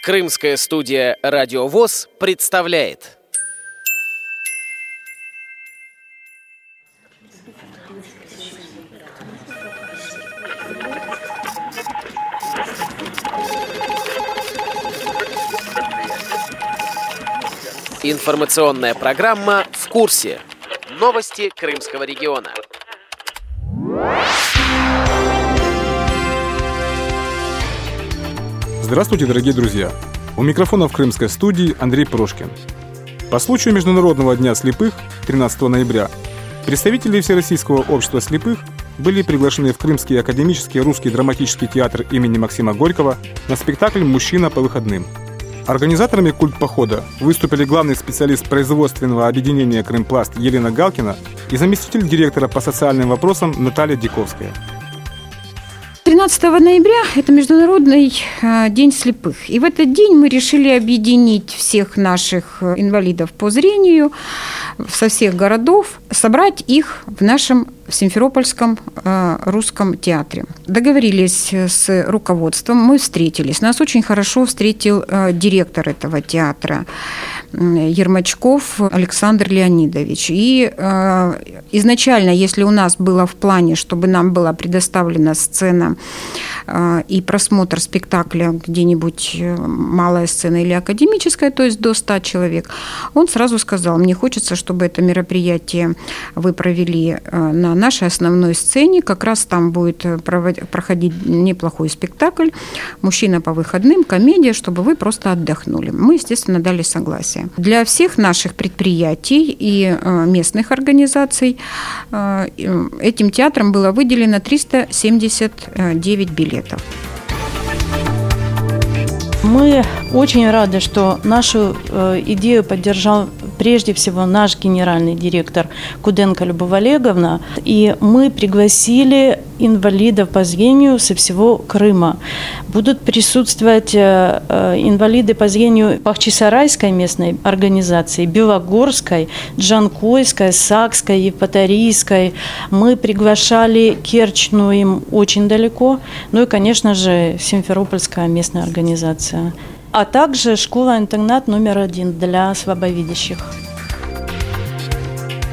Крымская студия «Радио ВОС» представляет. Информационная программа «В курсе». Новости Крымского региона. Здравствуйте, дорогие друзья! У микрофона в крымской студии Андрей Прошкин. По случаю Международного дня слепых 13 ноября представители Всероссийского общества слепых были приглашены в Крымский академический русский драматический театр имени Максима Горького на спектакль «Мужчина по выходным». Организаторами культпохода выступили главный специалист производственного объединения «Крымпласт» Елена Галкина и заместитель директора по социальным вопросам Наталья Диковская. 13 ноября – это Международный день слепых. И в этот день мы решили объединить всех наших инвалидов по зрению со всех городов, собрать их в нашем Симферопольском русском театре. Договорились с руководством, мы встретились. Нас очень хорошо встретил директор этого театра Ермачков Александр Леонидович. И изначально, если у нас было в плане, чтобы нам была предоставлена сцена и просмотр спектакля где-нибудь малая сцена или академическая, то есть до 100 человек, он сразу сказал: мне хочется, чтобы это мероприятие вы провели на нашей основной сцене, как раз там будет проходить неплохой спектакль «Мужчина по выходным», комедия, чтобы вы просто отдохнули. Мы, естественно, дали согласие. Для всех наших предприятий и местных организаций этим театром было выделено 379 билетов. Мы очень рады, что нашу идею поддержал прежде всего наш генеральный директор Куденко Любовь Олеговна. И мы пригласили инвалидов по зрению со всего Крыма. Будут присутствовать инвалиды по зрению Бахчисарайской местной организации, Белогорской, Джанкойской, Сакской, Евпаторийской. Мы приглашали Керчь, но им очень далеко. Ну и, конечно же, Симферопольская местная организация. А также школа-интернат номер 1 для слабовидящих.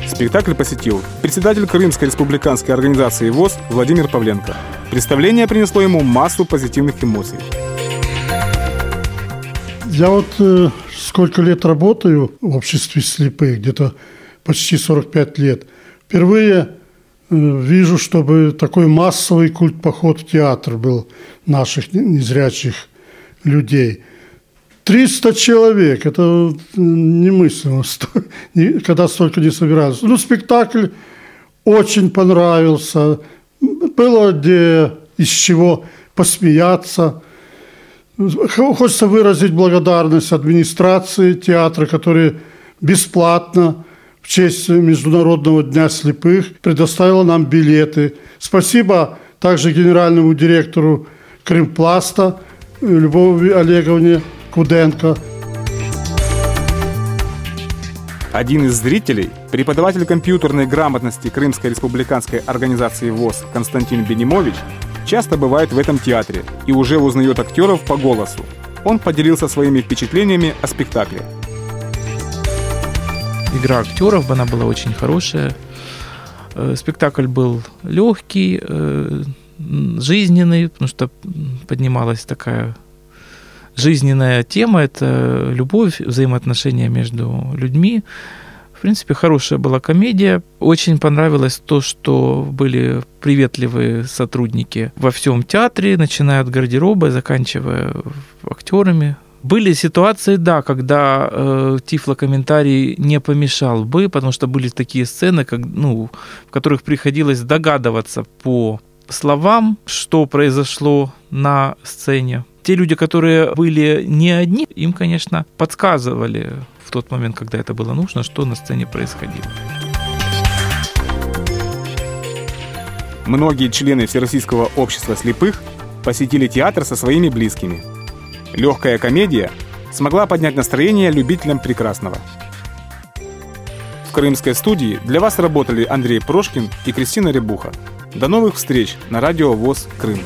Спектакль посетил председатель Крымской республиканской организации ВОС Владимир Павленко. Представление принесло ему массу позитивных эмоций. Я сколько лет работаю в обществе слепых, где-то почти 45 лет. Впервые вижу, чтобы такой массовый культпоход в театр был наших незрячих людей. 300 человек, это немыслимо, когда столько не собирались. Ну, спектакль очень понравился. Было где из чего посмеяться. Хочется выразить благодарность администрации театра, которая бесплатно в честь Международного дня слепых предоставила нам билеты. Спасибо также генеральному директору «Крымпласта» Любови Олеговне Куденко. Один из зрителей, преподаватель компьютерной грамотности Крымской республиканской организации ВОС Константин Бенимович, часто бывает в этом театре и уже узнает актеров по голосу. Он поделился своими впечатлениями о спектакле. Игра актеров, она была очень хорошая. Спектакль был легкий, жизненный, потому что поднималась такая жизненная тема, это любовь, взаимоотношения между людьми. В принципе, хорошая была комедия. Очень понравилось то, что были приветливые сотрудники во всем театре, начиная от гардероба, заканчивая актерами. Были ситуации, да, когда тифлокомментарий не помешал бы, потому что были такие сцены, как, в которых приходилось догадываться по словам, что произошло на сцене. Те люди, которые были не одни, им, конечно, подсказывали в тот момент, когда это было нужно, что на сцене происходило. Многие члены Всероссийского общества слепых посетили театр со своими близкими. Легкая комедия смогла поднять настроение любителям прекрасного. В крымской студии для вас работали Андрей Прошкин и Кристина Рябуха. До новых встреч на Радио ВОС Крым.